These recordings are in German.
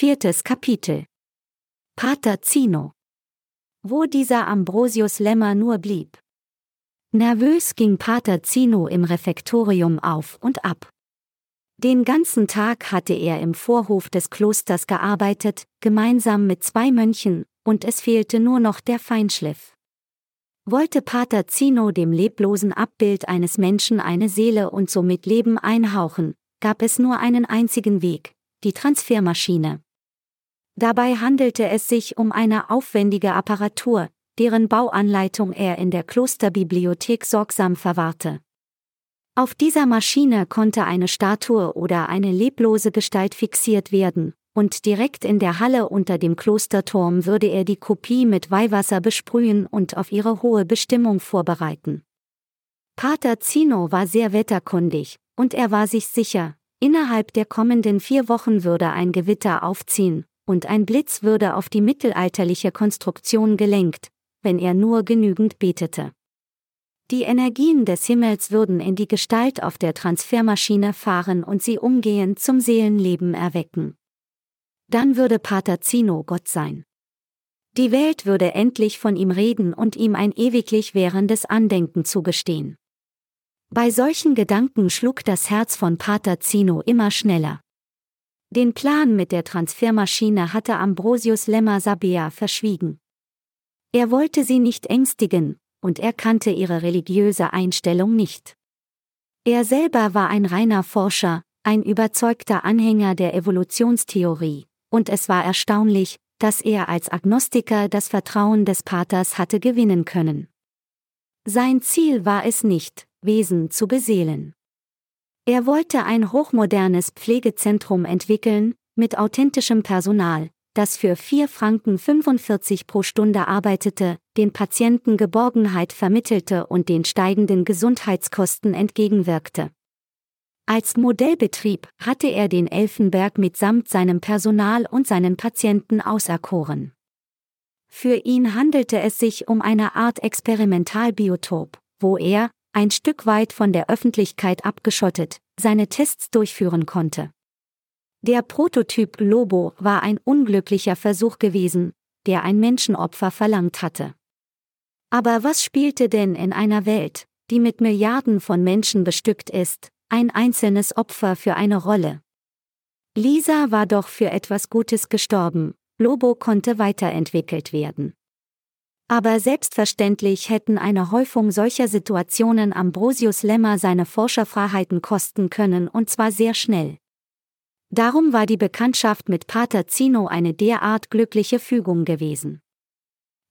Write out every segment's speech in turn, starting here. Viertes Kapitel. Pater Zino. Wo dieser Ambrosius Lämmer nur blieb. Nervös ging Pater Zino im Refektorium auf und ab. Den ganzen Tag hatte er im Vorhof des Klosters gearbeitet, gemeinsam mit zwei Mönchen, und es fehlte nur noch der Feinschliff. Wollte Pater Zino dem leblosen Abbild eines Menschen eine Seele und somit Leben einhauchen, gab es nur einen einzigen Weg, die Transfermaschine. Dabei handelte es sich um eine aufwendige Apparatur, deren Bauanleitung er in der Klosterbibliothek sorgsam verwahrte. Auf dieser Maschine konnte eine Statue oder eine leblose Gestalt fixiert werden, und direkt in der Halle unter dem Klosterturm würde er die Kopie mit Weihwasser besprühen und auf ihre hohe Bestimmung vorbereiten. Pater Zino war sehr wetterkundig, und er war sich sicher, innerhalb der kommenden 4 Wochen würde ein Gewitter aufziehen, und ein Blitz würde auf die mittelalterliche Konstruktion gelenkt, wenn er nur genügend betete. Die Energien des Himmels würden in die Gestalt auf der Transfermaschine fahren und sie umgehend zum Seelenleben erwecken. Dann würde Pater Zino Gott sein. Die Welt würde endlich von ihm reden und ihm ein ewiglich währendes Andenken zugestehen. Bei solchen Gedanken schlug das Herz von Pater Zino immer schneller. Den Plan mit der Transfermaschine hatte Ambrosius Lämmer Sabea verschwiegen. Er wollte sie nicht ängstigen, und er kannte ihre religiöse Einstellung nicht. Er selber war ein reiner Forscher, ein überzeugter Anhänger der Evolutionstheorie, und es war erstaunlich, dass er als Agnostiker das Vertrauen des Paters hatte gewinnen können. Sein Ziel war es nicht, Wesen zu beseelen. Er wollte ein hochmodernes Pflegezentrum entwickeln, mit authentischem Personal, das für 4,45 Franken pro Stunde arbeitete, den Patienten Geborgenheit vermittelte und den steigenden Gesundheitskosten entgegenwirkte. Als Modellbetrieb hatte er den Elfenberg mitsamt seinem Personal und seinen Patienten auserkoren. Für ihn handelte es sich um eine Art Experimentalbiotop, wo er, ein Stück weit von der Öffentlichkeit abgeschottet, seine Tests durchführen konnte. Der Prototyp Lobo war ein unglücklicher Versuch gewesen, der ein Menschenopfer verlangt hatte. Aber was spielte denn in einer Welt, die mit Milliarden von Menschen bestückt ist, ein einzelnes Opfer für eine Rolle? Lisa war doch für etwas Gutes gestorben, Lobo konnte weiterentwickelt werden. Aber selbstverständlich hätten eine Häufung solcher Situationen Ambrosius Lämmer seine Forscherfreiheiten kosten können, und zwar sehr schnell. Darum war die Bekanntschaft mit Pater Zino eine derart glückliche Fügung gewesen.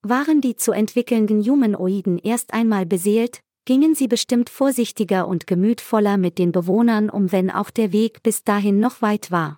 Waren die zu entwickelnden Humanoiden erst einmal beseelt, gingen sie bestimmt vorsichtiger und gemütvoller mit den Bewohnern um, wenn auch der Weg bis dahin noch weit war.